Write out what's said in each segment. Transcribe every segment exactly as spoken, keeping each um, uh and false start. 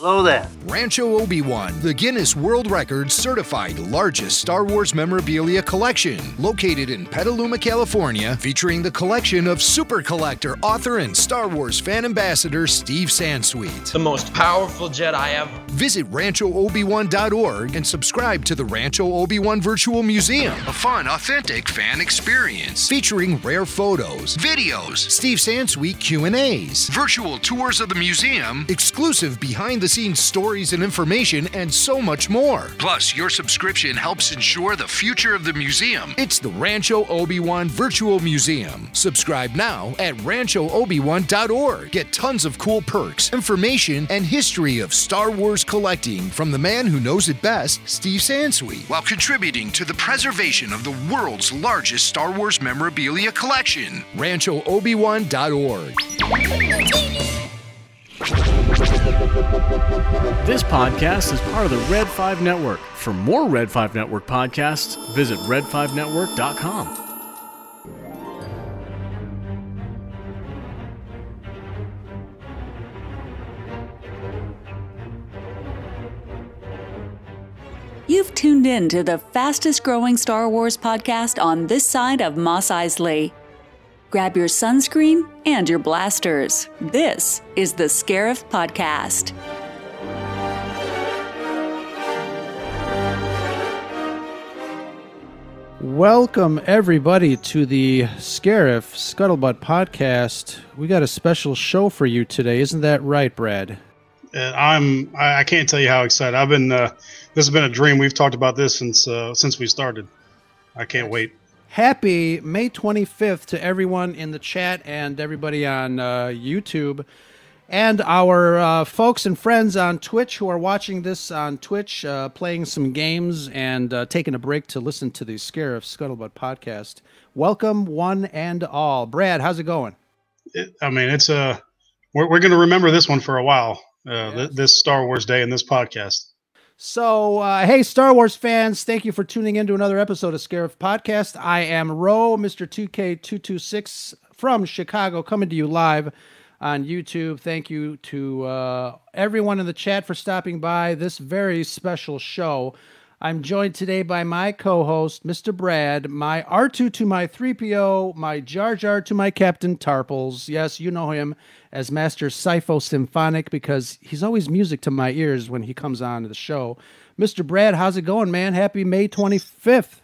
Hello there. Rancho Obi-Wan, the Guinness World Records certified largest Star Wars memorabilia collection, located in Petaluma, California, featuring the collection of super collector, author, and Star Wars fan ambassador Steve Sansweet. The most powerful Jedi ever. Visit rancho obi wan dot org and subscribe to the Rancho Obi-Wan Virtual Museum, a fun, authentic fan experience featuring rare photos, videos, Steve Sansweet Q and A's, virtual tours of the museum, exclusive behind the scenes stories and information, and so much more. Plus, your subscription helps ensure the future of the museum. It's the Rancho Obi-Wan Virtual Museum. Subscribe now at rancho obi wan dot org. Get tons of cool perks, information, and history of Star Wars collecting from the man who knows it best, Steve Sansweet, while contributing to the preservation of the world's largest Star Wars memorabilia collection. rancho obi wan dot org. This podcast is part of the Red Five Network. For more Red Five Network podcasts, visit red five network dot com. You've tuned in to the fastest growing Star Wars podcast on this side of Mos Eisley. Grab your sunscreen and your blasters. This is the Scarif Podcast. Welcome, everybody, to the Scarif Scuttlebutt Podcast. We got a special show for you today. Isn't that right, Brad? Uh, I'm, I can't tell you how excited. I've been, uh, this has been a dream. We've talked about this since, uh, since we started. I can't wait. Happy May twenty-fifth to everyone in the chat and everybody on uh, YouTube and our uh, folks and friends on Twitch who are watching this on Twitch, uh, playing some games and uh, taking a break to listen to the Scarif Scuttlebutt Podcast. Welcome, one and all. Brad, how's it going? It, I mean, it's uh, we're, we're going to remember this one for a while, uh, yes. th this Star Wars Day and this podcast. So, uh, hey, Star Wars fans, thank you for tuning in to another episode of Scarif Podcast. I am Roe, Mister two K two two six from Chicago, coming to you live on YouTube. Thank you to uh, everyone in the chat for stopping by this very special show. I'm joined today by my co-host, Mister Brad, my R two to my three P O, my Jar Jar to my Captain Tarples. Yes, you know him as Master Sypho Symphonic because he's always music to my ears when he comes on to the show. Mister Brad, how's it going, man? Happy May twenty-fifth.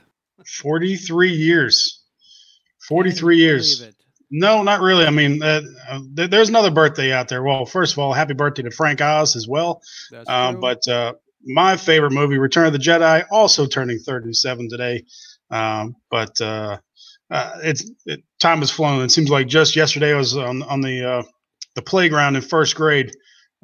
forty-three years. forty-three years. No, not really. I mean, uh, uh, there's another birthday out there. Well, first of all, happy birthday to Frank Oz as well. That's uh, true. But... Uh, my favorite movie, Return of the Jedi, also turning thirty-seven today. Um, but uh, uh, it's it, time has flown. It seems like just yesterday I was on, on the uh, the playground in first grade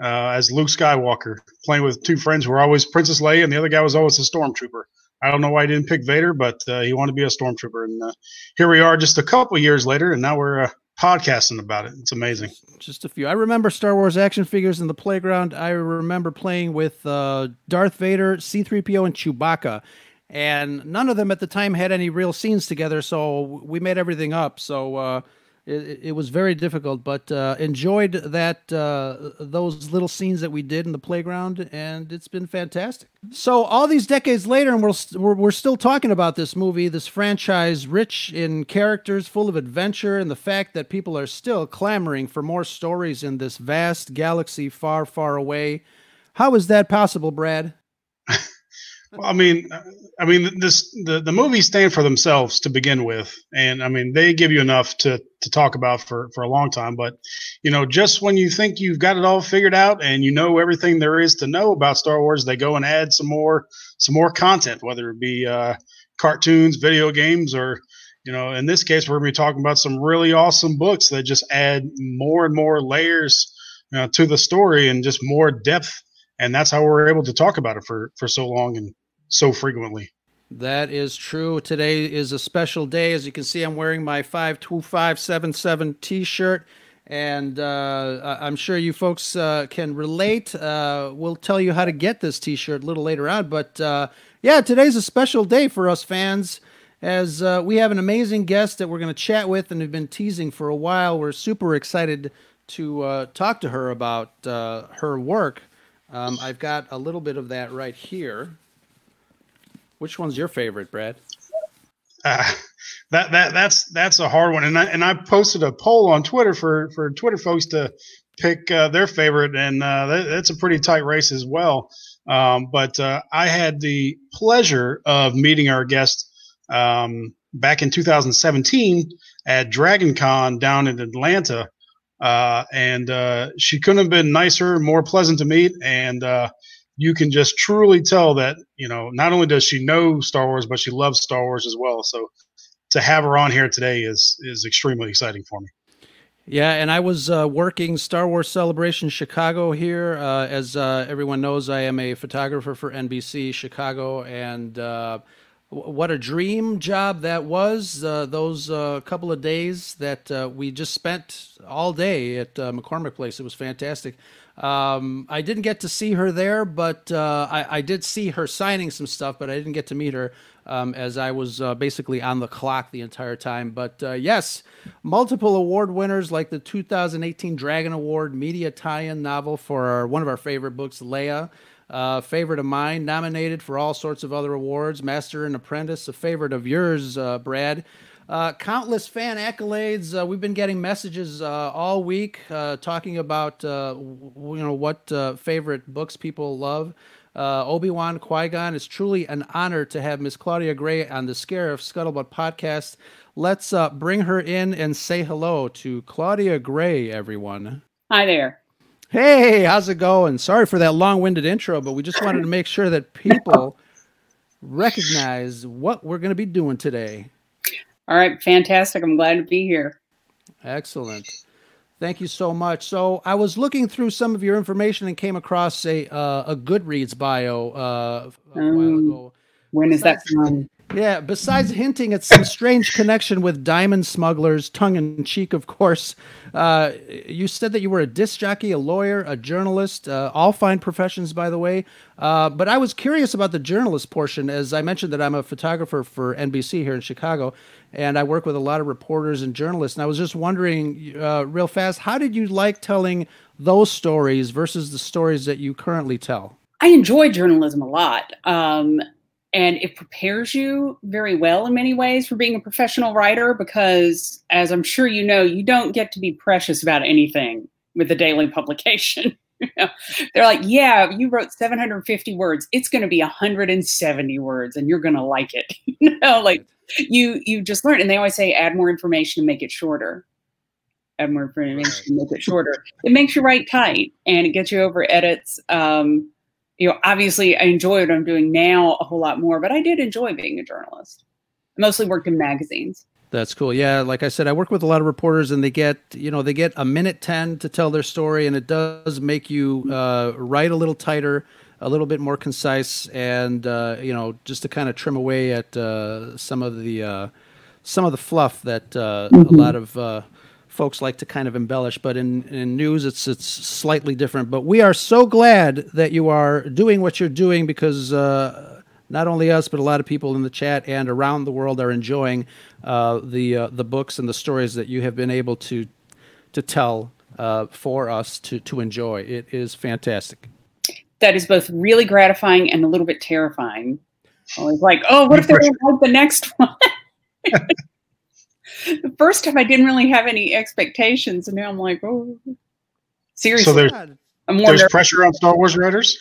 uh, as Luke Skywalker, playing with two friends who were always Princess Leia, and the other guy was always a stormtrooper. I don't know why he didn't pick Vader, but uh, he wanted to be a stormtrooper. And uh, here we are just a couple years later, and now we're uh, podcasting about it. It's amazing. Just a few. I remember Star Wars action figures in the playground. I remember playing with uh, Darth Vader, C three P O, and Chewbacca. And none of them at the time had any real scenes together, so we made everything up. So uh, it, it was very difficult, but uh, enjoyed that uh, those little scenes that we did in the playground, and it's been fantastic. So all these decades later, and we're, we're, we're still talking about this movie, this franchise rich in characters, full of adventure, and the fact that people are still clamoring for more stories in this vast galaxy far, far away. How is that possible, Brad? Well, I mean, I mean, this the, the movies stand for themselves to begin with, and I mean, they give you enough to to talk about for for a long time. But you know, just when you think you've got it all figured out and you know everything there is to know about Star Wars, they go and add some more some more content, whether it be uh, cartoons, video games, or you know, in this case, we're going to be talking about some really awesome books that just add more and more layers you know, to the story and just more depth. And that's how we're able to talk about it for for so long and so frequently. That is true. Today is a special day. As you can see, I'm wearing my five two five seven seven t-shirt, and uh, I'm sure you folks uh, can relate. Uh, we'll tell you how to get this t-shirt a little later on. But uh, yeah, today's a special day for us fans, as uh, we have an amazing guest that we're going to chat with and have been teasing for a while. We're super excited to uh, talk to her about uh, her work. Um, I've got a little bit of that right here. Which one's your favorite, Brad? Uh, that that that's that's a hard one, and I and I posted a poll on Twitter for for Twitter folks to pick uh, their favorite, and uh, that, that's a pretty tight race as well. Um, but uh, I had the pleasure of meeting our guest um, back in two thousand seventeen at Dragon Con down in Atlanta, uh, and uh, she couldn't have been nicer, more pleasant to meet, and uh, you can just truly tell that, you know, not only does she know Star Wars, but she loves Star Wars as well. So to have her on here today is is extremely exciting for me. Yeah, and I was uh, working Star Wars Celebration Chicago here. Uh, as uh, everyone knows, I am a photographer for N B C Chicago, and uh, w what a dream job that was. Uh, those uh, couple of days that uh, we just spent all day at uh, McCormick Place, it was fantastic. Um, I didn't get to see her there, but uh, I, I did see her signing some stuff, but I didn't get to meet her um, as I was uh, basically on the clock the entire time. But uh, yes, multiple award winners like the two thousand eighteen Dragon Award Media Tie-In Novel for our, one of our favorite books, Leia, uh, favorite of mine, nominated for all sorts of other awards, Master and Apprentice, a favorite of yours, uh, Brad. Uh, countless fan accolades. Uh, we've been getting messages uh, all week uh, talking about uh, w you know what uh, favorite books people love. Uh, Obi-Wan, Qui-Gon. It's truly an honor to have Miss Claudia Gray on the Scarif Scuttlebutt Podcast. Let's uh, bring her in and say hello to Claudia Gray, everyone. Hi there. Hey, how's it going? Sorry for that long-winded intro, but we just wanted to make sure that people recognize what we're going to be doing today. All right. Fantastic. I'm glad to be here. Excellent. Thank you so much. So I was looking through some of your information and came across a, uh, a Goodreads bio uh, a um, while ago. When besides, is that from? Yeah. Besides hinting at some strange connection with diamond smugglers, tongue in cheek, of course, uh, you said that you were a disc jockey, a lawyer, a journalist, uh, all fine professions, by the way. Uh, but I was curious about the journalist portion. As I mentioned that I'm a photographer for N B C here in Chicago, and I work with a lot of reporters and journalists. And I was just wondering uh, real fast, how did you like telling those stories versus the stories that you currently tell? I enjoy journalism a lot. Um, and it prepares you very well in many ways for being a professional writer, because as I'm sure you know, you don't get to be precious about anything with a daily publication. You know, they're like, yeah, you wrote seven hundred fifty words. It's going to be one hundred seventy words and you're going to like it. You know, like you, you just learn. And they always say, add more information and make it shorter. Add more information and make it shorter. It makes you write tight and it gets you over edits. Um, you know, obviously I enjoy what I'm doing now a whole lot more, but I did enjoy being a journalist. I mostly worked in magazines. That's cool. Yeah. Like I said, I work with a lot of reporters and they get, you know, they get a minute ten to tell their story, and it does make you uh, write a little tighter, a little bit more concise, and, uh, you know, just to kind of trim away at uh, some of the uh, some of the fluff that uh, mm-hmm. a lot of uh, folks like to kind of embellish. But in, in news, it's, it's slightly different. But we are so glad that you are doing what you're doing, because uh, not only us, but a lot of people in the chat and around the world are enjoying uh, the uh, the books and the stories that you have been able to to tell uh, for us to to enjoy. It is fantastic. That is both really gratifying and a little bit terrifying. Always like, oh, what if they're going to write the next one? The first time I didn't really have any expectations, and now I'm like, oh, seriously. So there's, I'm more there's pressure on Star Wars writers?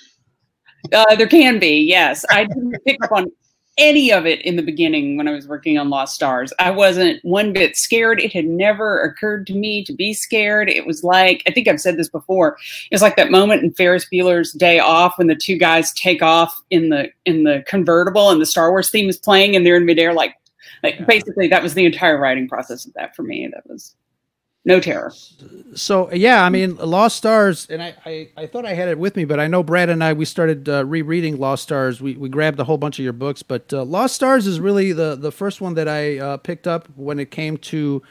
Uh, there can be, yes. I didn't pick up on any of it in the beginning when I was working on Lost Stars. I wasn't one bit scared. It had never occurred to me to be scared. It was like, I think I've said this before, it's like that moment in Ferris Bueller's Day Off when the two guys take off in the in the convertible and the Star Wars theme is playing and they're in midair. Like, like yeah. Basically, that was the entire writing process of that for me. That was no terror. So, yeah, I mean, Lost Stars, and I, I, I thought I had it with me, but I know Brad and I, we started uh, rereading Lost Stars. We, we grabbed a whole bunch of your books, but uh, Lost Stars is really the, the first one that I uh, picked up when it came to,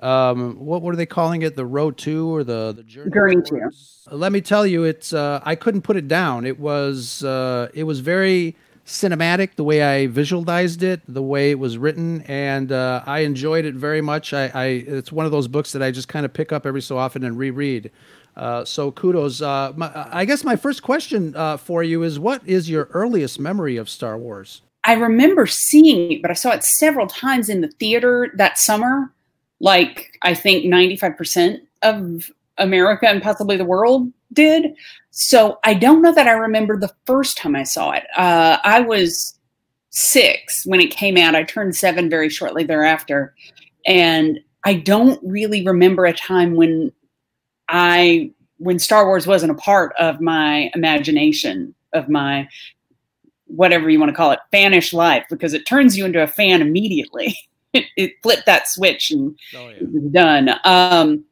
um, what were they calling it? The Road to, or the, the Journey, journey to. Let me tell you, it's, uh, I couldn't put it down. It was, uh, it was very cinematic, the way I visualized it, the way it was written, and uh, I enjoyed it very much. I, I it's one of those books that I just kind of pick up every so often and reread. Uh, so kudos. Uh, my, I guess my first question uh, for you is, what is your earliest memory of Star Wars? I remember seeing it, but I saw it several times in the theater that summer. Like, I think ninety-five percent of America and possibly the world did. So I don't know that I remember the first time I saw it. Uh, I was six when it came out. I turned seven very shortly thereafter. And I don't really remember a time when I, when Star Wars wasn't a part of my imagination, of my, whatever you want to call it, fanish life, because it turns you into a fan immediately. It, it flipped that switch and oh, yeah. it was done. Um,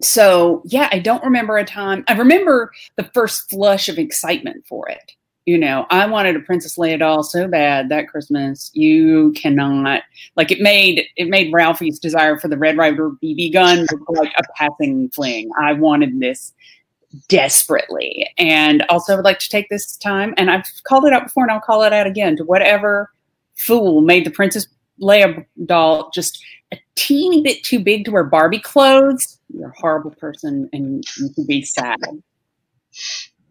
so yeah, I don't remember a time. I remember the first flush of excitement for it. You know, I wanted a Princess Leia doll so bad that Christmas. You cannot, like, it made, it made Ralphie's desire for the Red Ryder B B gun like a passing fling. I wanted this desperately. And also would like to take this time, and I've called it out before and I'll call it out again, to whatever fool made the Princess Leia doll just a teeny bit too big to wear Barbie clothes. You're a horrible person and you can be sad.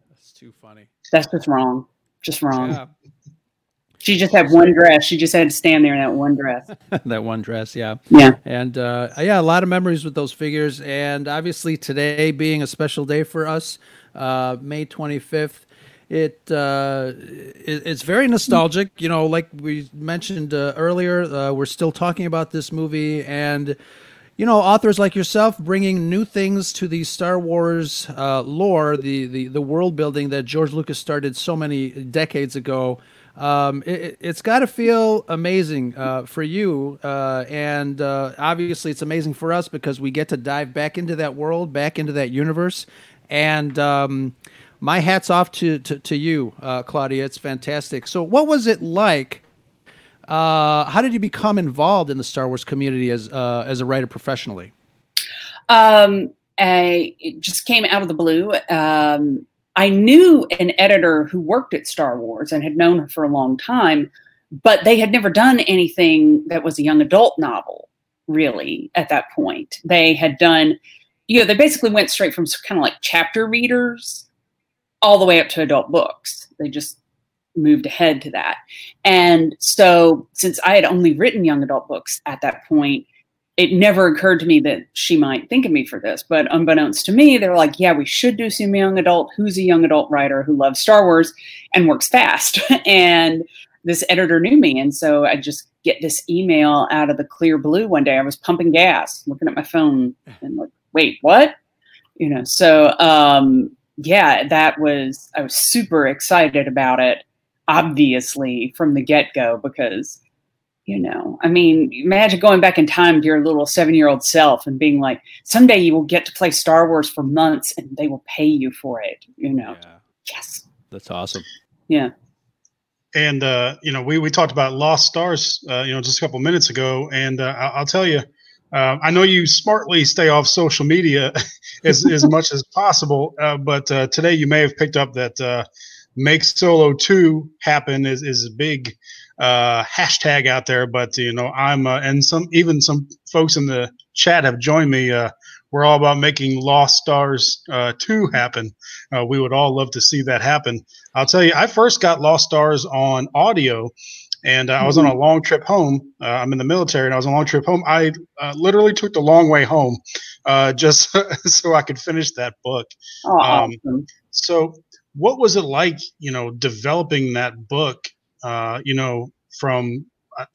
That's too funny. That's just wrong. Just wrong. Yeah. She just had one dress. She just had to stand there in that one dress. That one dress, yeah. Yeah. And, uh, yeah, a lot of memories with those figures. And obviously today being a special day for us, uh, May twenty-fifth, it, uh, it it's very nostalgic. You know, like we mentioned uh, earlier, uh, we're still talking about this movie. And, you know, authors like yourself bringing new things to the Star Wars uh, lore, the, the, the world building that George Lucas started so many decades ago. Um, it, it's got to feel amazing uh, for you, uh, and uh, obviously it's amazing for us because we get to dive back into that world, back into that universe, and um, my hat's off to, to, to you, uh, Claudia. It's fantastic. So what was it like? Uh, how did you become involved in the Star Wars community as uh, as a writer professionally? Um, I, it just came out of the blue. Um I knew an editor who worked at Star Wars and had known her for a long time, but they had never done anything that was a young adult novel, really, at that point. They had done, you know, they basically went straight from kind of like chapter readers all the way up to adult books. They just moved ahead to that. And so since I had only written young adult books at that point, it never occurred to me that she might think of me for this, but unbeknownst to me, they're like, yeah, we should do some young adult. Who's a young adult writer who loves Star Wars and works fast? And this editor knew me. And so I just get this email out of the clear blue one day. I was pumping gas, looking at my phone and like, wait, what? You know? So, um, yeah, that was, I was super excited about it, obviously, from the get-go, because, you know, I mean, imagine going back in time to your little seven-year-old self and being like, someday you will get to play Star Wars for months and they will pay you for it, you know. Yeah. Yes. That's awesome. Yeah. And, uh, you know, we, we talked about Lost Stars, uh, you know, just a couple minutes ago. And uh, I'll tell you, uh, I know you smartly stay off social media as, as much as possible. Uh, but uh, today you may have picked up that uh, Make Solo two happen is, is a big Uh, hashtag out there, but you know, I'm uh, and some even some folks in the chat have joined me. Uh, we're all about making Lost Stars uh, two happen. Uh, we would all love to see that happen. I'll tell you, I first got Lost Stars on audio, and uh, I was on a long trip home. Uh, I'm in the military, and I was on a long trip home. I uh, literally took the long way home uh, just so I could finish that book. Oh, um, awesome. So, what was it like, you know, developing that book? Uh, you know, from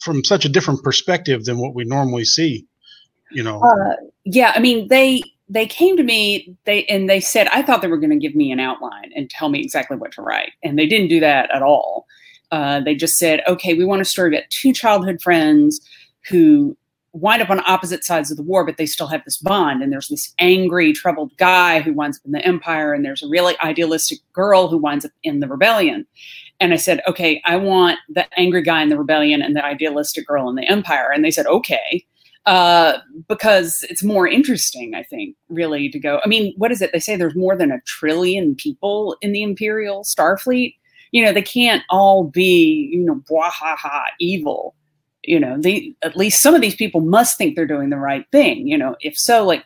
from such a different perspective than what we normally see, you know. Uh, yeah, I mean, they they came to me, they and they said, I thought they were going to give me an outline and tell me exactly what to write. And they didn't do that at all. Uh, they just said, okay, we want a story about two childhood friends who wind up on opposite sides of the war, but they still have this bond. And there's this angry, troubled guy who winds up in the Empire, and there's a really idealistic girl who winds up in the Rebellion. And I said, okay, I want the angry guy in the Rebellion and the idealistic girl in the Empire. And they said, okay, uh, because it's more interesting, I think, really, to go. I mean, what is it? They say there's more than a trillion people in the Imperial Starfleet. You know, they can't all be, you know, bwahaha evil. You know, they, at least some of these people must think they're doing the right thing. You know, if so, like,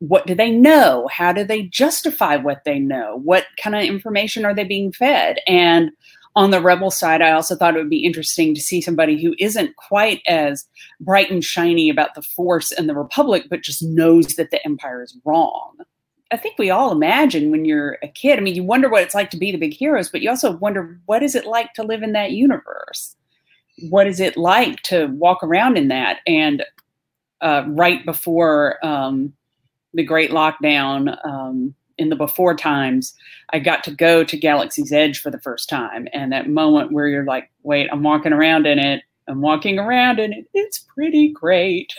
what do they know? How do they justify what they know? What kind of information are they being fed? And on the rebel side, I also thought it would be interesting to see somebody who isn't quite as bright and shiny about the Force and the Republic, but just knows that the Empire is wrong. I think we all imagine when you're a kid, I mean, you wonder what it's like to be the big heroes, but you also wonder, what is it like to live in that universe? What is it like to walk around in that? And uh, right before um, the Great Lockdown, um, in the before times, I got to go to Galaxy's Edge for the first time. And that moment where you're like, wait, I'm walking around in it. I'm walking around in it. It's pretty great.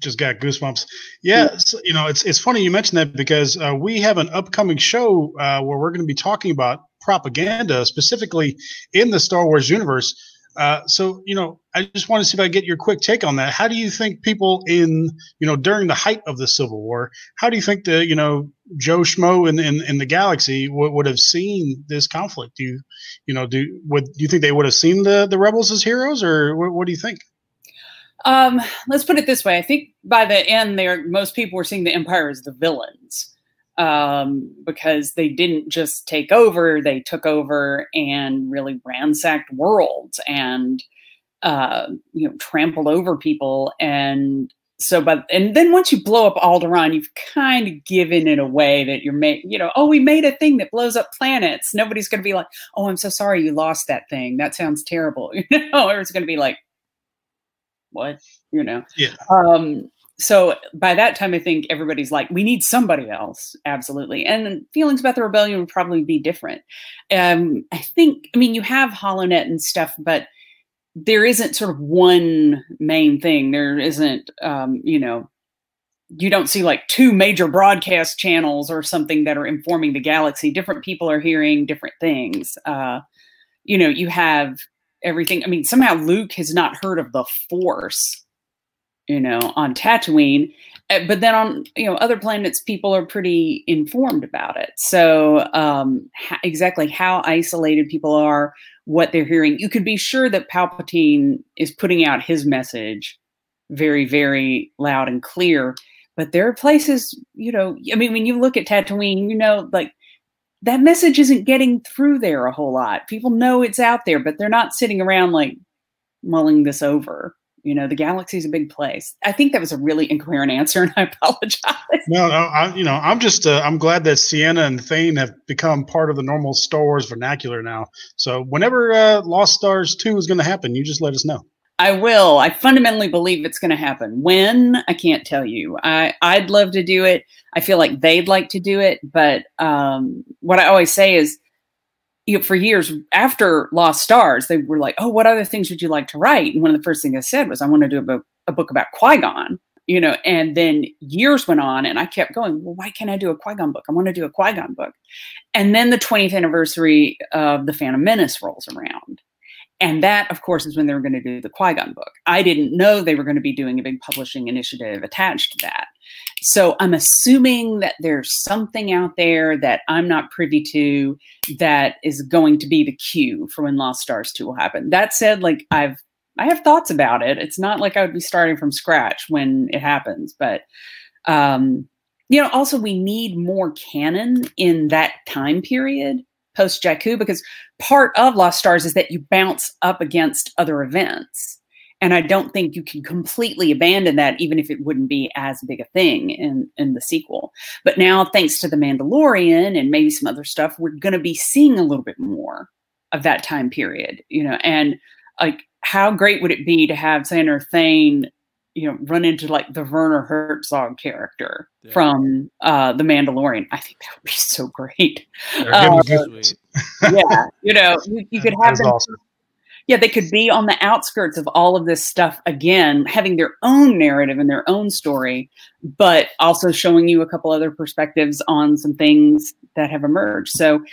Just got goosebumps. Yeah, so, you know, it's it's funny you mentioned that because uh, we have an upcoming show uh, where we're going to be talking about propaganda, specifically in the Star Wars universe. Uh, so, you know, I just want to see if I get your quick take on that. How do you think people in, you know, during the height of the Civil War, how do you think the, you know, Joe Schmo in, in, in the galaxy w- would have seen this conflict? Do you, you know, do would do you think they would have seen the, the rebels as heroes, or wh- what do you think? Um, let's put it this way. I think by the end there, most people were seeing the Empire as the villains, um, because they didn't just take over. They took over and really ransacked worlds and, uh, you know, trampled over people. And so, but, and then once you blow up Alderaan, you've kind of given it away that you're making, you know, oh, we made a thing that blows up planets. Nobody's going to be like, oh, I'm so sorry you lost that thing. That sounds terrible. You know, or it's going to be like, what, you know? Yeah. Um, so by that time, I think everybody's like, we need somebody else. Absolutely. And feelings about the rebellion would probably be different. Um, I think, I mean, you have HoloNet and stuff, but there isn't sort of one main thing. There isn't, um, you know, you don't see like two major broadcast channels or something that are informing the galaxy. Different people are hearing different things. Uh, you know, you have everything. I mean, somehow Luke has not heard of the Force, you know, on Tatooine, but then on, you know, other planets, people are pretty informed about it. So um, ha- exactly how isolated people are, what they're hearing. You could be sure that Palpatine is putting out his message very, very loud and clear, but there are places, you know, I mean, when you look at Tatooine, you know, like, that message isn't getting through there a whole lot. People know it's out there, but they're not sitting around like mulling this over. You know, the galaxy's a big place. I think that was a really incoherent answer, and I apologize. No, no, I, you know, I'm just, uh, I'm glad that Ciena and Thane have become part of the normal Star Wars vernacular now. So whenever uh, Lost Stars two is going to happen, you just let us know. I will. I fundamentally believe it's going to happen. When? I can't tell you. I, I'd love to do it. I feel like they'd like to do it. But um, what I always say is, you know, for years after Lost Stars, they were like, oh, what other things would you like to write? And one of the first things I said was, I want to do a book, a book about Qui-Gon. You know, and then years went on and I kept going, well, why can't I do a Qui-Gon book? I want to do a Qui-Gon book. And then the twentieth anniversary of The Phantom Menace rolls around. And that, of course, is when they were going to do the Qui-Gon book. I didn't know they were going to be doing a big publishing initiative attached to that. So I'm assuming that there's something out there that I'm not privy to that is going to be the cue for when Lost Stars two will happen. That said, like, I've, I have thoughts about it. It's not like I would be starting from scratch when it happens, but, um, you know, also we need more canon in that time period post Jakku, because part of Lost Stars is that you bounce up against other events. And I don't think you can completely abandon that, even if it wouldn't be as big a thing in, in the sequel. But now, thanks to The Mandalorian and maybe some other stuff, we're going to be seeing a little bit more of that time period, you know, and like, how great would it be to have Sander Thane, you know, run into like the Werner Herzog character yeah. from uh, The Mandalorian. I think that would be so great. Um, yeah, you know, you, you could have them. Awesome. Yeah, they could be on the outskirts of all of this stuff again, having their own narrative and their own story, but also showing you a couple other perspectives on some things that have emerged. So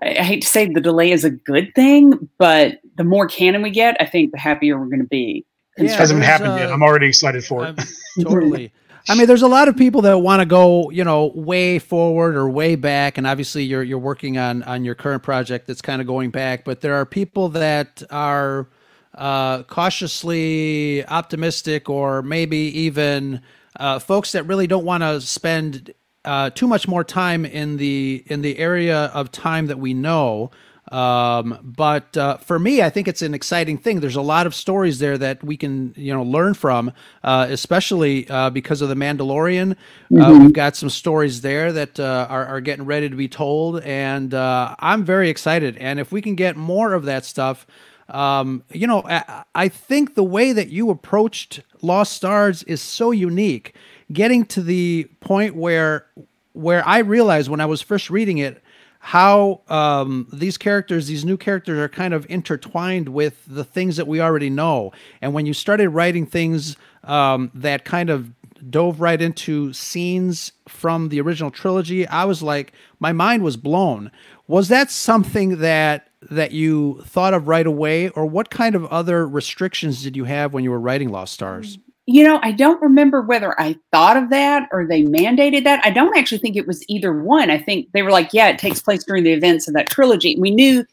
I, I hate to say the delay is a good thing, but the more canon we get, I think the happier we're going to be. Yeah, it hasn't happened uh, yet. I'm already excited for it. I'm, totally. I mean, there's a lot of people that want to go, you know, way forward or way back. And obviously you're, you're working on, on your current project that's kind of going back, but there are people that are uh, cautiously optimistic or maybe even uh, folks that really don't want to spend uh, too much more time in the in the area of time that we know. Um, but uh, for me, I think it's an exciting thing. There's a lot of stories there that we can, you know, learn from, uh, especially uh, because of The Mandalorian. Mm-hmm. Uh, we've got some stories there that uh, are, are getting ready to be told, and uh, I'm very excited. And if we can get more of that stuff, um, you know, I, I think the way that you approached Lost Stars is so unique. Getting to the point where where I realized when I was first reading it, how um, these characters, these new characters are kind of intertwined with the things that we already know. And when you started writing things um, that kind of dove right into scenes from the original trilogy, I was like, my mind was blown. Was that something that that you thought of right away? Or what kind of other restrictions did you have when you were writing Lost Stars? You know, I don't remember whether I thought of that or they mandated that. I don't actually think it was either one. I think they were like, yeah, it takes place during the events of that trilogy. We knew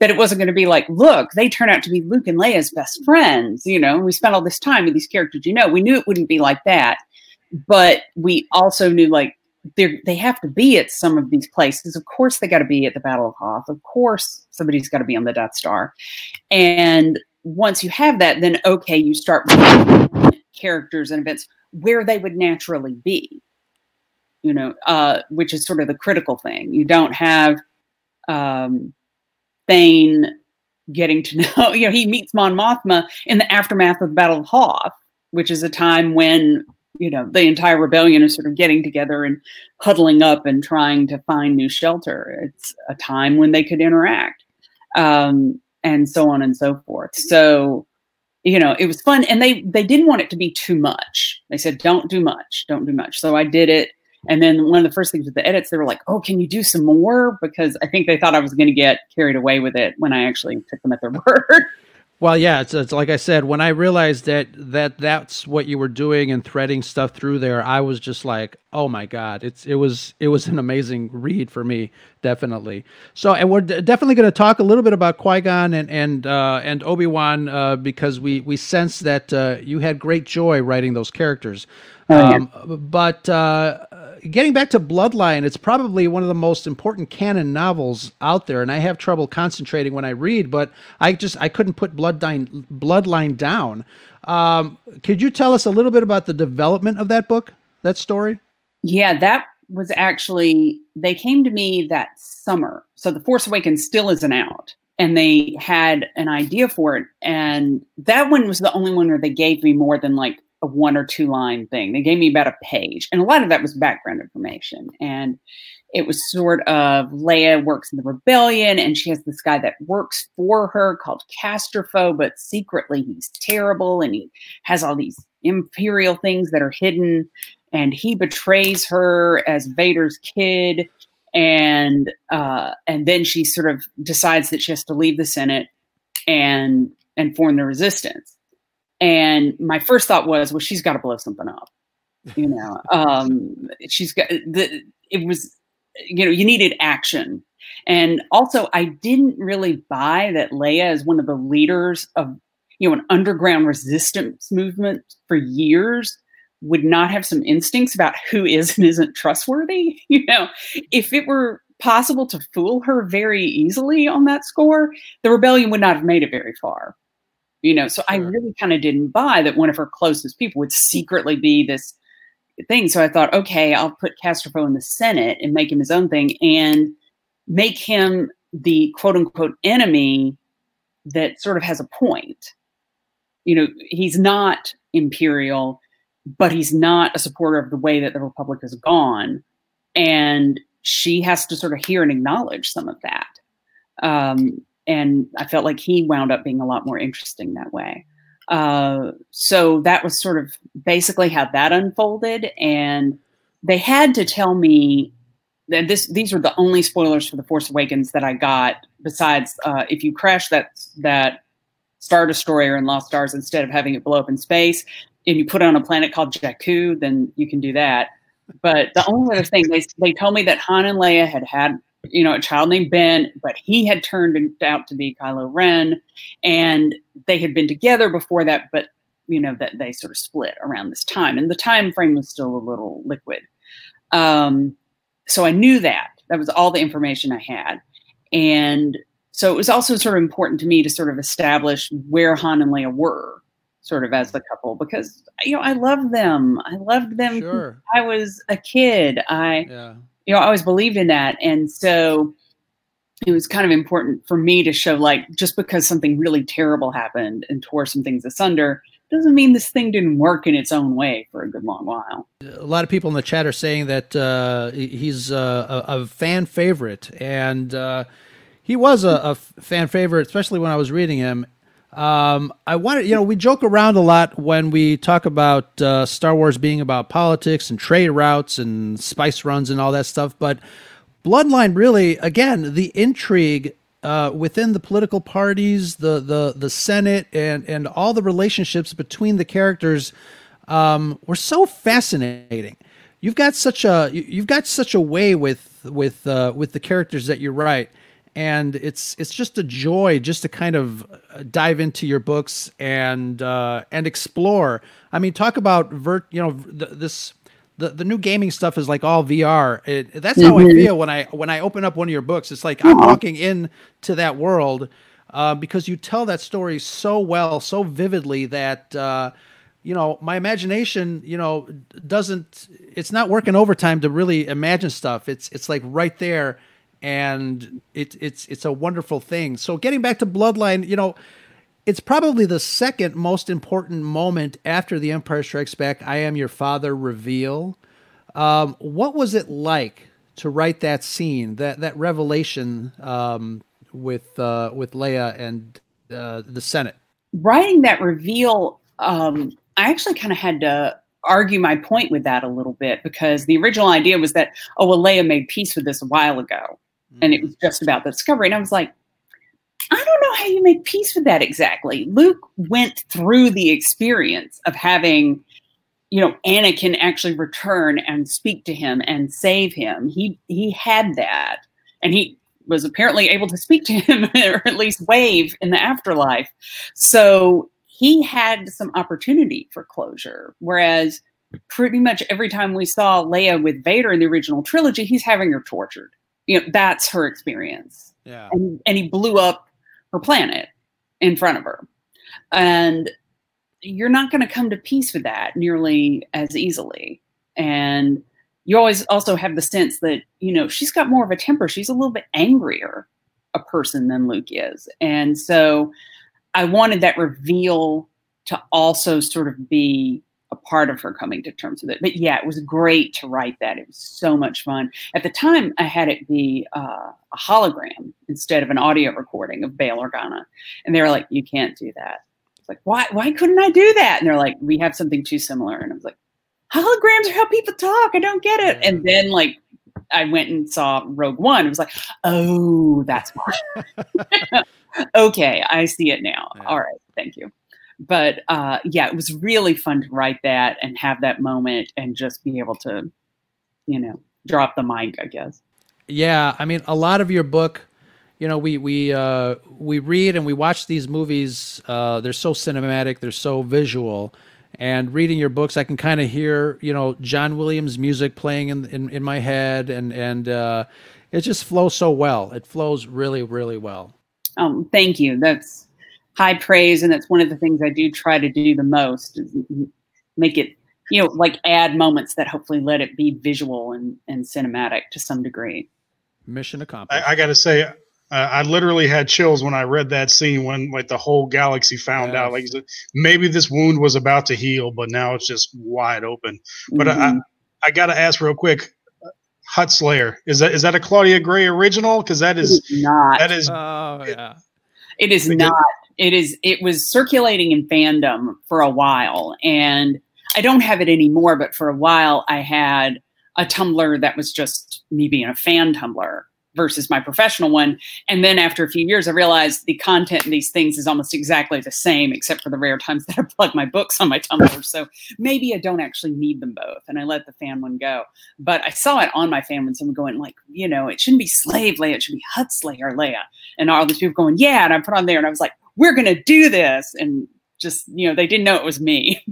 that it wasn't going to be like, look, they turn out to be Luke and Leia's best friends. You know, we spent all this time with these characters, you know. We knew it wouldn't be like that. But we also knew, like, they have to be at some of these places. Of course, they got to be at the Battle of Hoth. Of course, somebody's got to be on the Death Star. And once you have that, then, okay, you start with characters and events where they would naturally be, you know, uh, which is sort of the critical thing. You don't have um, Thane getting to know, you know, he meets Mon Mothma in the aftermath of the Battle of Hoth, which is a time when, you know, the entire rebellion is sort of getting together and huddling up and trying to find new shelter. It's a time when they could interact, um, and so on and so forth. So, you know, it was fun, and they, they didn't want it to be too much. They said, don't do much, don't do much. So I did it. And then one of the first things with the edits, they were like, oh, can you do some more? Because I think they thought I was going to get carried away with it when I actually took them at their word. Well, yeah, it's, it's like I said, when I realized that, that that's what you were doing and threading stuff through there, I was just like, oh my God, it's, it was, it was an amazing read for me. Definitely. So, and we're d- definitely going to talk a little bit about Qui-Gon and, and, uh, and Obi-Wan, uh, because we, we sense that, uh, you had great joy writing those characters. Um, oh, yeah. But, uh, getting back to Bloodline, it's probably one of the most important canon novels out there, and I have trouble concentrating when I read, but I just, I couldn't put Bloodline, Bloodline down. Um, could you tell us a little bit about the development of that book, that story? Yeah, that was actually, they came to me that summer. So The Force Awakens still isn't out, and they had an idea for it, and that one was the only one where they gave me more than like a one or two line thing. They gave me about a page, and a lot of that was background information. And it was sort of Leia works in the rebellion, and she has this guy that works for her called Casterfo, but secretly he's terrible, and he has all these imperial things that are hidden, and he betrays her as Vader's kid. And uh, and then she sort of decides that she has to leave the Senate and and form the resistance. And my first thought was, well, she's got to blow something up, you know, um, she's got the, it was, you know, you needed action. And also I didn't really buy that Leia is one of the leaders of, you know, an underground resistance movement for years would not have some instincts about who is and isn't trustworthy. You know, if it were possible to fool her very easily on that score, the rebellion would not have made it very far. You know, so I really kind of didn't buy that one of her closest people would secretly be this thing. So I thought, okay, I'll put Casterfo in the Senate and make him his own thing and make him the quote unquote enemy that sort of has a point. You know, he's not imperial, but he's not a supporter of the way that the Republic has gone. And she has to sort of hear and acknowledge some of that. Um, And I felt like he wound up being a lot more interesting that way. Uh, so that was sort of basically how that unfolded. And they had to tell me that this, these were the only spoilers for The Force Awakens that I got. Besides, uh, if you crash that, that Star Destroyer in Lost Stars, instead of having it blow up in space, and you put it on a planet called Jakku, then you can do that. But the only other thing, they, they told me that Han and Leia had had, you know, a child named Ben, but he had turned out to be Kylo Ren, and they had been together before that, but you know, that they sort of split around this time. And the time frame was still a little liquid. Um, so I knew that. That was all the information I had. And so it was also sort of important to me to sort of establish where Han and Leia were, sort of as the couple, because, you know, I loved them. I loved them. Sure. I was a kid. I, yeah. you know, I always believed in that. And so it was kind of important for me to show, like, just because something really terrible happened and tore some things asunder doesn't mean this thing didn't work in its own way for a good long while. A lot of people in the chat are saying that uh, he's uh, a, a fan favorite, and uh, he was a, a fan favorite, especially when I was reading him. Um, I wanted, you know, we joke around a lot when we talk about uh, Star Wars being about politics and trade routes and spice runs and all that stuff, but Bloodline really, again, the intrigue uh, within the political parties, the the the Senate, and and all the relationships between the characters um, were so fascinating. You've got such a you've got such a way with with uh, with the characters that you write, and it's it's just a joy just to kind of dive into your books and uh, and explore. I mean, talk about vert, you know, th- this. The the new gaming stuff is like all V R. It, that's mm-hmm. how I feel when I when I open up one of your books. It's like Aww. I'm walking into that world uh, because you tell that story so well, so vividly that uh, you know, my imagination, you know, doesn't. It's not working overtime to really imagine stuff. It's it's like right there, and it's it's it's a wonderful thing. So getting back to Bloodline, you know, it's probably the second most important moment after The Empire Strikes Back, I Am Your Father reveal. Um, what was it like to write that scene, that that revelation um, with uh, with Leia and uh, the Senate? Writing that reveal, um, I actually kind of had to argue my point with that a little bit, because the original idea was that, oh, well, Leia made peace with this a while ago, mm. and it was just about the discovery. And I was like, I don't know how you make peace with that exactly. Luke went through the experience of having, you know, Anakin actually return and speak to him and save him. He he had that, and he was apparently able to speak to him, or at least wave in the afterlife. So he had some opportunity for closure, whereas pretty much every time we saw Leia with Vader in the original trilogy, he's having her tortured. You know, that's her experience. Yeah. And, and he blew up her planet in front of her. And you're not going to come to peace with that nearly as easily. And you always also have the sense that, you know, she's got more of a temper. She's a little bit angrier a person than Luke is. And so I wanted that reveal to also sort of be a part of her coming to terms with it. But yeah, it was great to write that. It was so much fun. At the time, I had it be uh, a hologram instead of an audio recording of Bail Organa. And they were like, you can't do that. It's like, why why couldn't I do that? And they're like, we have something too similar. And I was like, holograms are how people talk. I don't get it. And then, like, I went and saw Rogue One. It was like, oh, that's why. Okay, I see it now. Yeah. All right, thank you. But uh, yeah, it was really fun to write that and have that moment and just be able to, you know, drop the mic, I guess. Yeah, I mean, a lot of your book, you know, we we uh, we read and we watch these movies. Uh, they're so cinematic, they're so visual. And reading your books, I can kind of hear, you know, John Williams' music playing in in, in my head, and and uh, it just flows so well. It flows really, really well. Um, thank you. That's high praise, and that's one of the things I do try to do the most, is make it, you know, like add moments that hopefully let it be visual and, and cinematic to some degree. Mission accomplished. I, I got to say, uh, I literally had chills when I read that scene, when like the whole galaxy found yes. out, like maybe this wound was about to heal, but now it's just wide open. But mm-hmm. I, I got to ask real quick, Hut Slayer, is that is that a Claudia Gray original? Because that is not. That is. Oh yeah. It, it is not. It is. It was circulating in fandom for a while, and I don't have it anymore. But for a while, I had a Tumblr that was just me being a fan Tumblr versus my professional one. And then after a few years, I realized the content in these things is almost exactly the same, except for the rare times that I plug my books on my Tumblr. So maybe I don't actually need them both, and I let the fan one go. But I saw it on my fan when someone going like, you know, it shouldn't be Slave Leia, it should be Hut Slayer Leia, and all these people going, yeah. And I put on there, and I was like, we're going to do this. And just, you know, they didn't know it was me.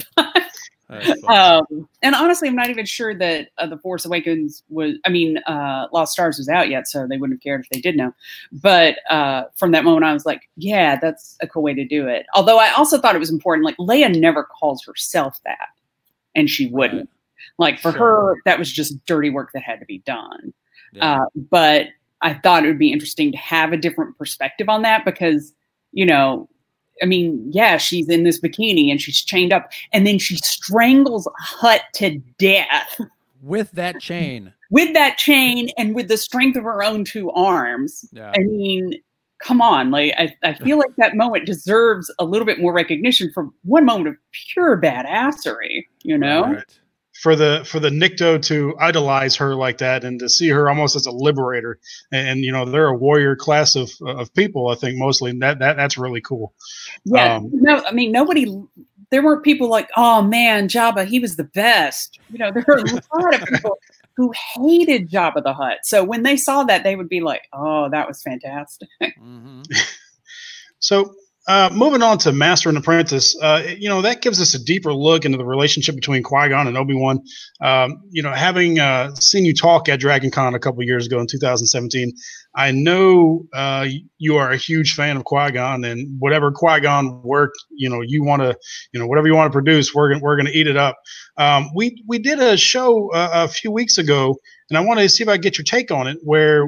um, and honestly, I'm not even sure that uh, The Force Awakens was, I mean, uh, Lost Stars was out yet, so they wouldn't have cared if they did know. But uh, from that moment, I was like, yeah, that's a cool way to do it. Although I also thought it was important, like, Leia never calls herself that, and she wouldn't. Like, for sure. her, that was just dirty work that had to be done. Yeah. Uh, but I thought it would be interesting to have a different perspective on that because, you know, I mean, yeah, she's in this bikini and she's chained up and then she strangles Hutt to death. With that chain. With that chain and with the strength of her own two arms. Yeah. I mean, come on. Like, I, I feel like that moment deserves a little bit more recognition for one moment of pure badassery, you know? Right. For the for the Nikto to idolize her like that and to see her almost as a liberator, and, and you know, they're a warrior class of of people, I think, mostly, and that that that's really cool. Yeah, um, no, I mean, nobody. There weren't people like, oh man, Jabba, he was the best. You know, there were a lot of people who hated Jabba the Hutt. So when they saw that, they would be like, oh, that was fantastic. Mm-hmm. So. Uh, moving on to Master and Apprentice, uh, you know, that gives us a deeper look into the relationship between Qui-Gon and Obi-Wan. Um, you know, having uh, seen you talk at Dragon Con a couple years ago in two thousand seventeen, I know uh, you are a huge fan of Qui-Gon, and whatever Qui-Gon work, you know, you want to, you know, whatever you want to produce, we're gonna, we're going to eat it up. Um, we we did a show uh, a few weeks ago, and I wanted to see if I could get your take on it, where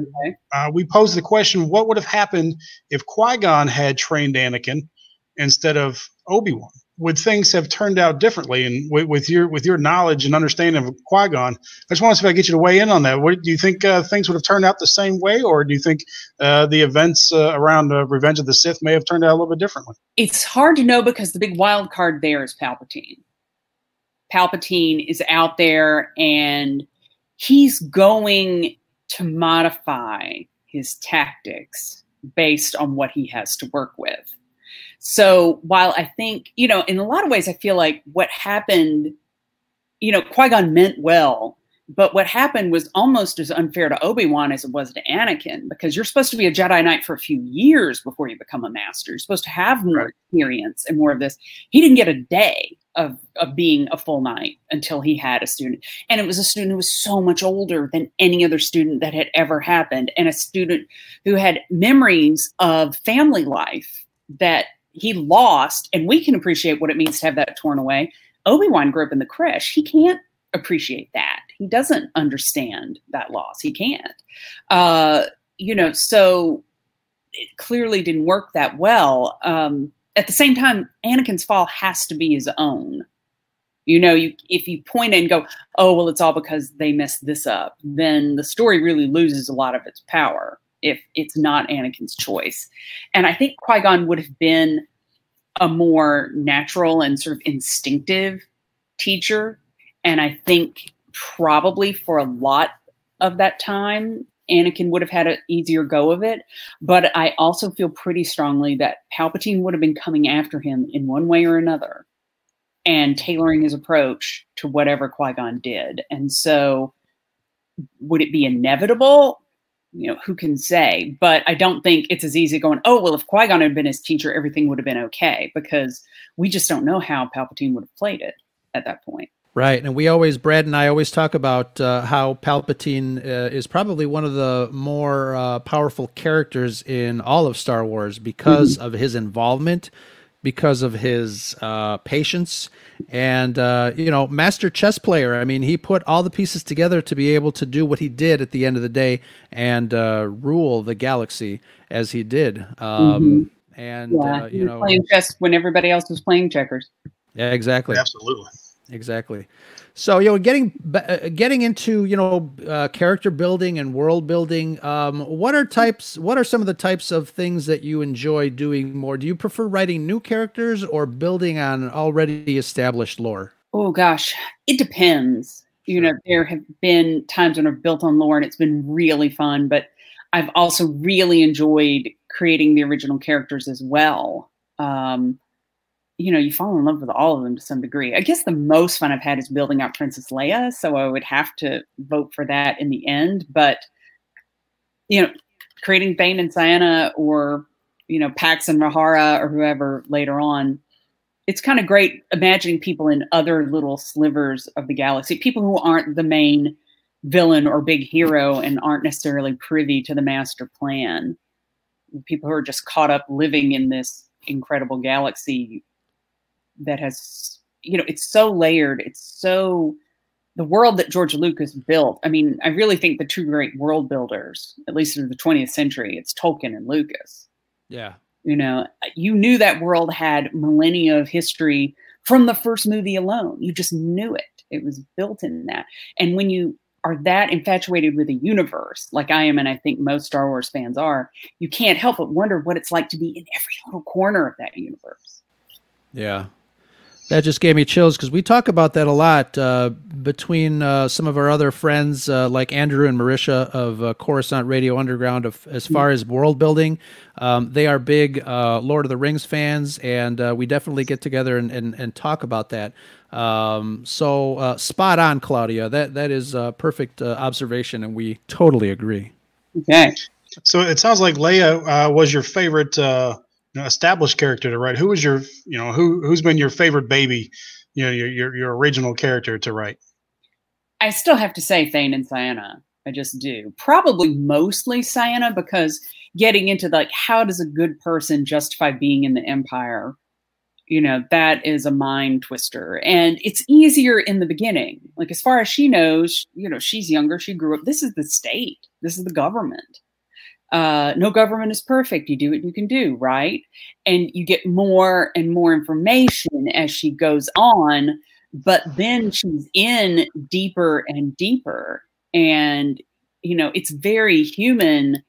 uh, we posed the question, what would have happened if Qui-Gon had trained Anakin instead of Obi-Wan? Would things have turned out differently? And with, with your with your knowledge and understanding of Qui-Gon, I just want to see if I could get you to weigh in on that. What, do you think uh, things would have turned out the same way, or do you think uh, the events uh, around uh, Revenge of the Sith may have turned out a little bit differently? It's hard to know because the big wild card there is Palpatine. Palpatine is out there, and he's going to modify his tactics based on what he has to work with. So while I think, you know, in a lot of ways, I feel like what happened, you know, Qui-Gon meant well, but what happened was almost as unfair to Obi-Wan as it was to Anakin, because you're supposed to be a Jedi Knight for a few years before you become a master. You're supposed to have more experience and more of this. He didn't get a day of, of being a full knight until he had a student. And it was a student who was so much older than any other student that had ever happened, and a student who had memories of family life that he lost. And we can appreciate what it means to have that torn away. Obi-Wan grew up in the creche. He can't appreciate that. He doesn't understand that loss. He can't. Uh, you know, so it clearly didn't work that well. Um, At the same time, Anakin's fall has to be his own. You know, you, if you point and go, oh, well, it's all because they messed this up, then the story really loses a lot of its power if it's not Anakin's choice. And I think Qui-Gon would have been a more natural and sort of instinctive teacher. And I think probably for a lot of that time, Anakin would have had an easier go of it, but I also feel pretty strongly that Palpatine would have been coming after him in one way or another and tailoring his approach to whatever Qui-Gon did. And so would it be inevitable? You know, who can say? But I don't think it's as easy going, oh, well, if Qui-Gon had been his teacher, everything would have been okay, because we just don't know how Palpatine would have played it at that point. Right. And we always, Brad and I always talk about uh, how Palpatine uh, is probably one of the more uh, powerful characters in all of Star Wars because mm-hmm. of his involvement, because of his uh, patience and, uh, you know, master chess player. I mean, he put all the pieces together to be able to do what he did at the end of the day and uh, rule the galaxy as he did. Um, mm-hmm. And, yeah, uh, you know, playing chess when everybody else was playing checkers. Yeah, exactly. Absolutely. Exactly. So, you know, getting getting into, you know, uh, character building and world building, um, what are types, what are some of the types of things that you enjoy doing more? Do you prefer writing new characters or building on already established lore? Oh, gosh, it depends. You know, there have been times when I've built on lore and it's been really fun, but I've also really enjoyed creating the original characters as well. Um you know, you fall in love with all of them to some degree. I guess the most fun I've had is building out Princess Leia. So I would have to vote for that in the end, but you know, creating Thane and Ciena or, you know, Pax and Rahara or whoever later on, it's kind of great imagining people in other little slivers of the galaxy, people who aren't the main villain or big hero and aren't necessarily privy to the master plan. People who are just caught up living in this incredible galaxy that has, you know, it's so layered. It's so, the world that George Lucas built, I mean, I really think the two great world builders, at least in the twentieth century, it's Tolkien and Lucas. Yeah. You know, you knew that world had millennia of history from the first movie alone. You just knew it. It was built in that. And when you are that infatuated with a universe, like I am, and I think most Star Wars fans are, you can't help but wonder what it's like to be in every little corner of that universe. Yeah. That just gave me chills because we talk about that a lot uh, between uh, some of our other friends uh, like Andrew and Marisha of uh, Coruscant Radio Underground. Of, as far as world building, um, they are big uh, Lord of the Rings fans, and uh, we definitely get together and, and, and talk about that. Um, so uh, spot on, Claudia. That that is a perfect uh, observation, and we totally agree. Okay. So it sounds like Leia uh, was your favorite uh established character to write. Who was your, you know, who, who's been your favorite baby, you know, your, your, your original character to write? I still have to say Thane and Ciena. I just do. Probably mostly Ciena, because getting into the, like, how does a good person justify being in the Empire? You know, that is a mind twister, and it's easier in the beginning. Like, as far as she knows, you know, she's younger. She grew up. This is the state. This is the government. Uh, no government is perfect. You do what you can do, right? And you get more and more information as she goes on, but then she's in deeper and deeper. And, you know, it's very human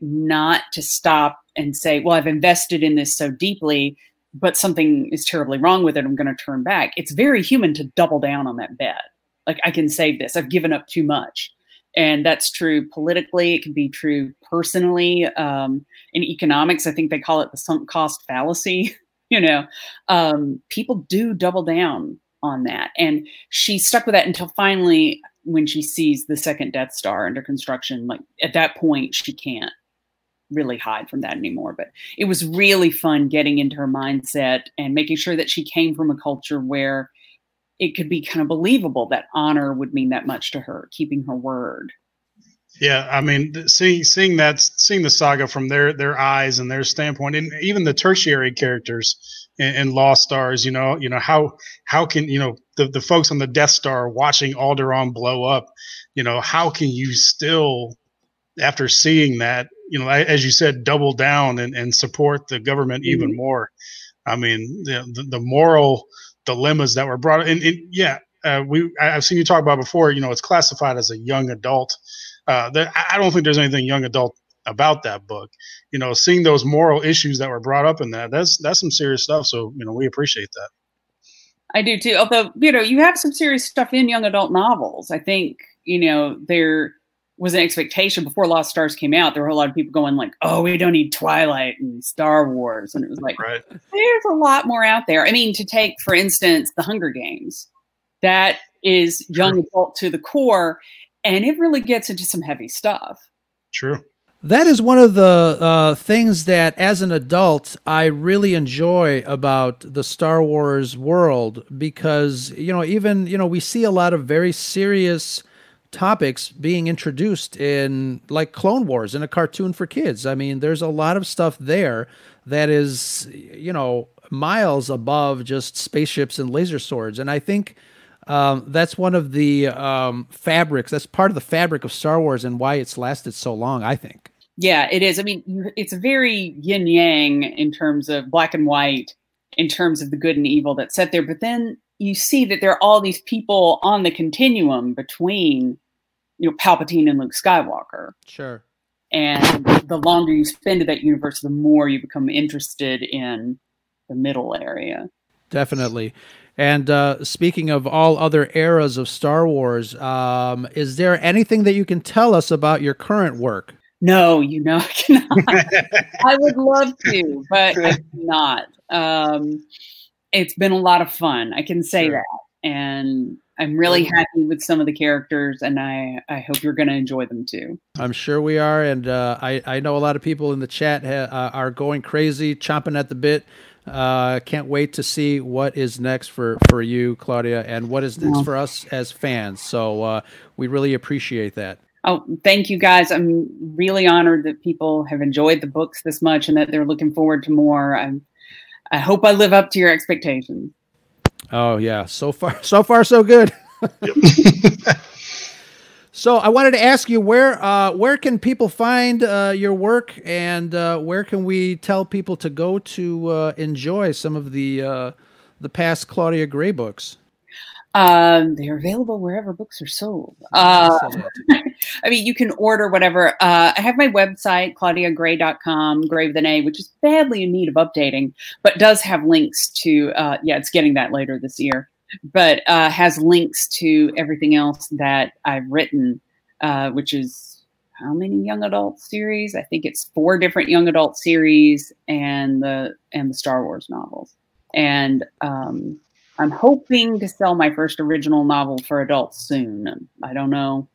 not to stop and say, well, I've invested in this so deeply, but something is terribly wrong with it. I'm going to turn back. It's very human to double down on that bet. Like, I can save this. I've given up too much. And that's true politically. It can be true personally. Um, in economics, I think they call it the sunk cost fallacy. You know, um, people do double down on that. And she stuck with that until finally, when she sees the second Death Star under construction, like, at that point, she can't really hide from that anymore. But it was really fun getting into her mindset and making sure that she came from a culture where it could be kind of believable that honor would mean that much to her, keeping her word. Yeah. I mean, seeing, seeing that, seeing the saga from their, their eyes and their standpoint, and even the tertiary characters in, in Lost Stars, you know, you know, how, how can, you know, the, the folks on the Death Star watching Alderaan blow up, you know, how can you still, after seeing that, you know, as you said, double down and, and support the government mm-hmm. even more. I mean, the, the moral dilemmas that were brought in, and yeah, uh, we I've seen you talk about before. You know, it's classified as a young adult. Uh, there, I don't think there's anything young adult about that book. You know, seeing those moral issues that were brought up in that, that's that's some serious stuff. So, you know, we appreciate that. I do too. Although, you know, you have some serious stuff in young adult novels. I think, you know, there was an expectation before Lost Stars came out. There were a lot of people going like, "Oh, we don't need Twilight and Star Wars," and it was like, right. There's a lot more out there. I mean, to take for instance, The Hunger Games, that is young True. Adult to the core, and it really gets into some heavy stuff. True. That is one of the uh, things that, as an adult, I really enjoy about the Star Wars world, because, you know, even, you know, we see a lot of very serious topics being introduced in, like, Clone Wars in a cartoon for kids. I mean, there's a lot of stuff there that is, you know, miles above just spaceships and laser swords. And I think um, that's one of the um, fabrics, that's part of the fabric of Star Wars and why it's lasted so long, I think. Yeah, it is. I mean, it's very yin yang in terms of black and white, in terms of the good and evil that's set there. But then you see that there are all these people on the continuum between, you know, Palpatine and Luke Skywalker. Sure. And the longer you spend in that universe, the more you become interested in the middle area. Definitely. And uh, speaking of all other eras of Star Wars, um, is there anything that you can tell us about your current work? No, you know, I cannot. I would love to, but I cannot. Um, It's been a lot of fun. I can say sure. that. And I'm really happy with some of the characters, and I, I hope you're going to enjoy them too. I'm sure we are. And uh, I, I know a lot of people in the chat ha- uh, are going crazy, chomping at the bit Uh, can't wait to see what is next for, for you, Claudia, and what is next for us as fans. So uh, we really appreciate that. Oh, thank you guys. I'm really honored that people have enjoyed the books this much and that they're looking forward to more. I'm, I hope I live up to your expectations. Oh, yeah. So far, so far, so good. Yep. So I wanted to ask you, where uh, where can people find uh, your work, and uh, where can we tell people to go to uh, enjoy some of the uh, the past Claudia Gray books? Um, they're available wherever books are sold. Uh, I mean, you can order whatever. Uh, I have my website, Claudia Gray dot com, Gray with an A, which is badly in need of updating, but does have links to, uh, yeah, it's getting that later this year. But uh, has links to everything else that I've written, uh, which is how many young adult series? I think it's four different young adult series and the and the Star Wars novels. And um, I'm hoping to sell my first original novel for adults soon. I don't know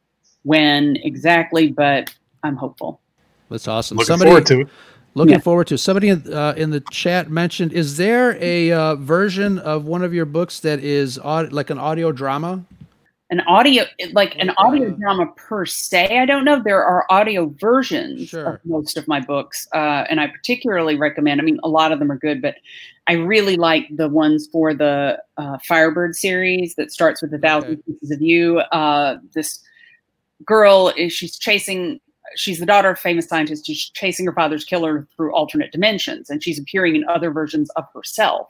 when exactly, but I'm hopeful. That's awesome. Looking Somebody- forward to it. Looking yeah. forward to. Somebody in, uh, in the chat mentioned, is there a uh, version of one of your books that is aud- like an audio drama? An audio, like an audio uh, drama per se? I don't know. There are audio versions sure. of most of my books. Uh, and I particularly recommend, I mean, a lot of them are good, but I really like the ones for the uh, Firebird series that starts with A Thousand okay. Pieces of You. Uh, this girl, is she's chasing... She's the daughter of a famous scientist who's chasing her father's killer through alternate dimensions, and she's appearing in other versions of herself.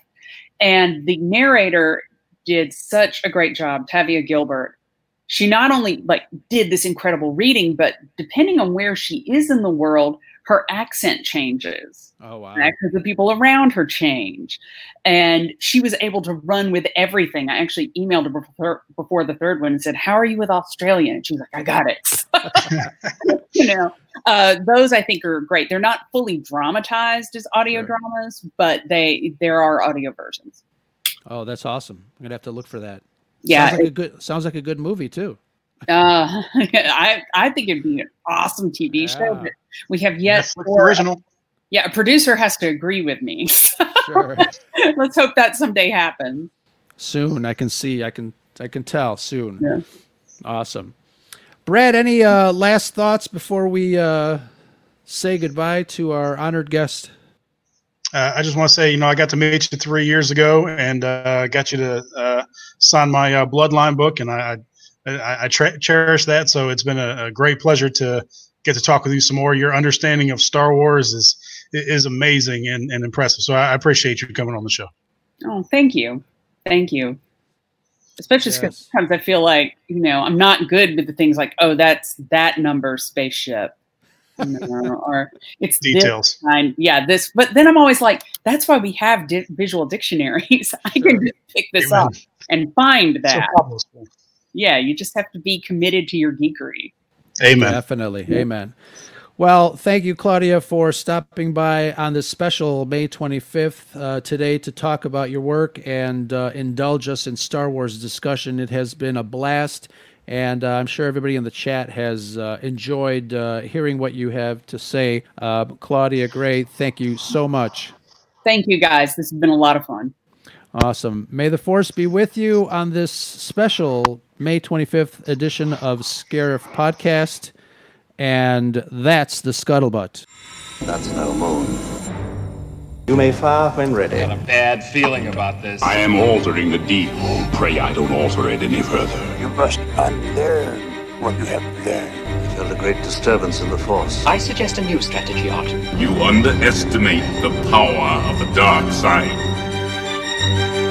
And the narrator did such a great job, Tavia Gilbert. She not only like did this incredible reading, but depending on where she is in the world, her accent changes. Oh, wow. And the people around her change. And she was able to run with everything. I actually emailed her before, before the third one and said, how are you with Australian? And she was like, I got it. You know, uh, those I think are great. They're not fully dramatized as audio sure. dramas, but they there are audio versions. Oh, that's awesome. I'm going to have to look for that. Yeah. Sounds like, it, a, good, sounds like a good movie, too. Uh, I I think it'd be an awesome T V yeah. show. But we have yet yes, for, original. Yeah, a producer has to agree with me. So sure. Let's hope that someday happens. Soon, I can see. I can. I can tell soon. Yeah. Awesome, Brad. Any uh, last thoughts before we uh, say goodbye to our honored guest? Uh, I just want to say, you know, I got to meet you three years ago, and uh, got you to uh, sign my uh, Bloodline book, and I. I I, I tra- cherish that. So it's been a, a great pleasure to get to talk with you some more. Your understanding of Star Wars is is amazing and, and impressive. So I, I appreciate you coming on the show. Oh, thank you. Thank you. Especially because yes. sometimes I feel like, you know, I'm not good with the things like, oh, that's that number spaceship. You know, or it's details. This kind, yeah, this. But then I'm always like, that's why we have di- visual dictionaries. I sure. can just pick this Amen. Up and find that. So yeah, you just have to be committed to your geekery. Amen. Definitely. Yeah. Amen. Well, thank you, Claudia, for stopping by on this special May twenty-fifth uh, today to talk about your work and uh, indulge us in Star Wars discussion. It has been a blast, and uh, I'm sure everybody in the chat has uh, enjoyed uh, hearing what you have to say. Uh, Claudia Gray, thank you so much. Thank you, guys. This has been a lot of fun. Awesome. May the Force be with you on this special May twenty-fifth edition of Scarif Podcast. And that's the Scuttlebutt. That's no moon. You may fire when ready. I got a bad feeling about this. I am altering the deal. Pray I don't alter it any further. You must unlearn what you have learned. You felt a great disturbance in the Force. I suggest a new strategy, Art. You underestimate the power of the dark side.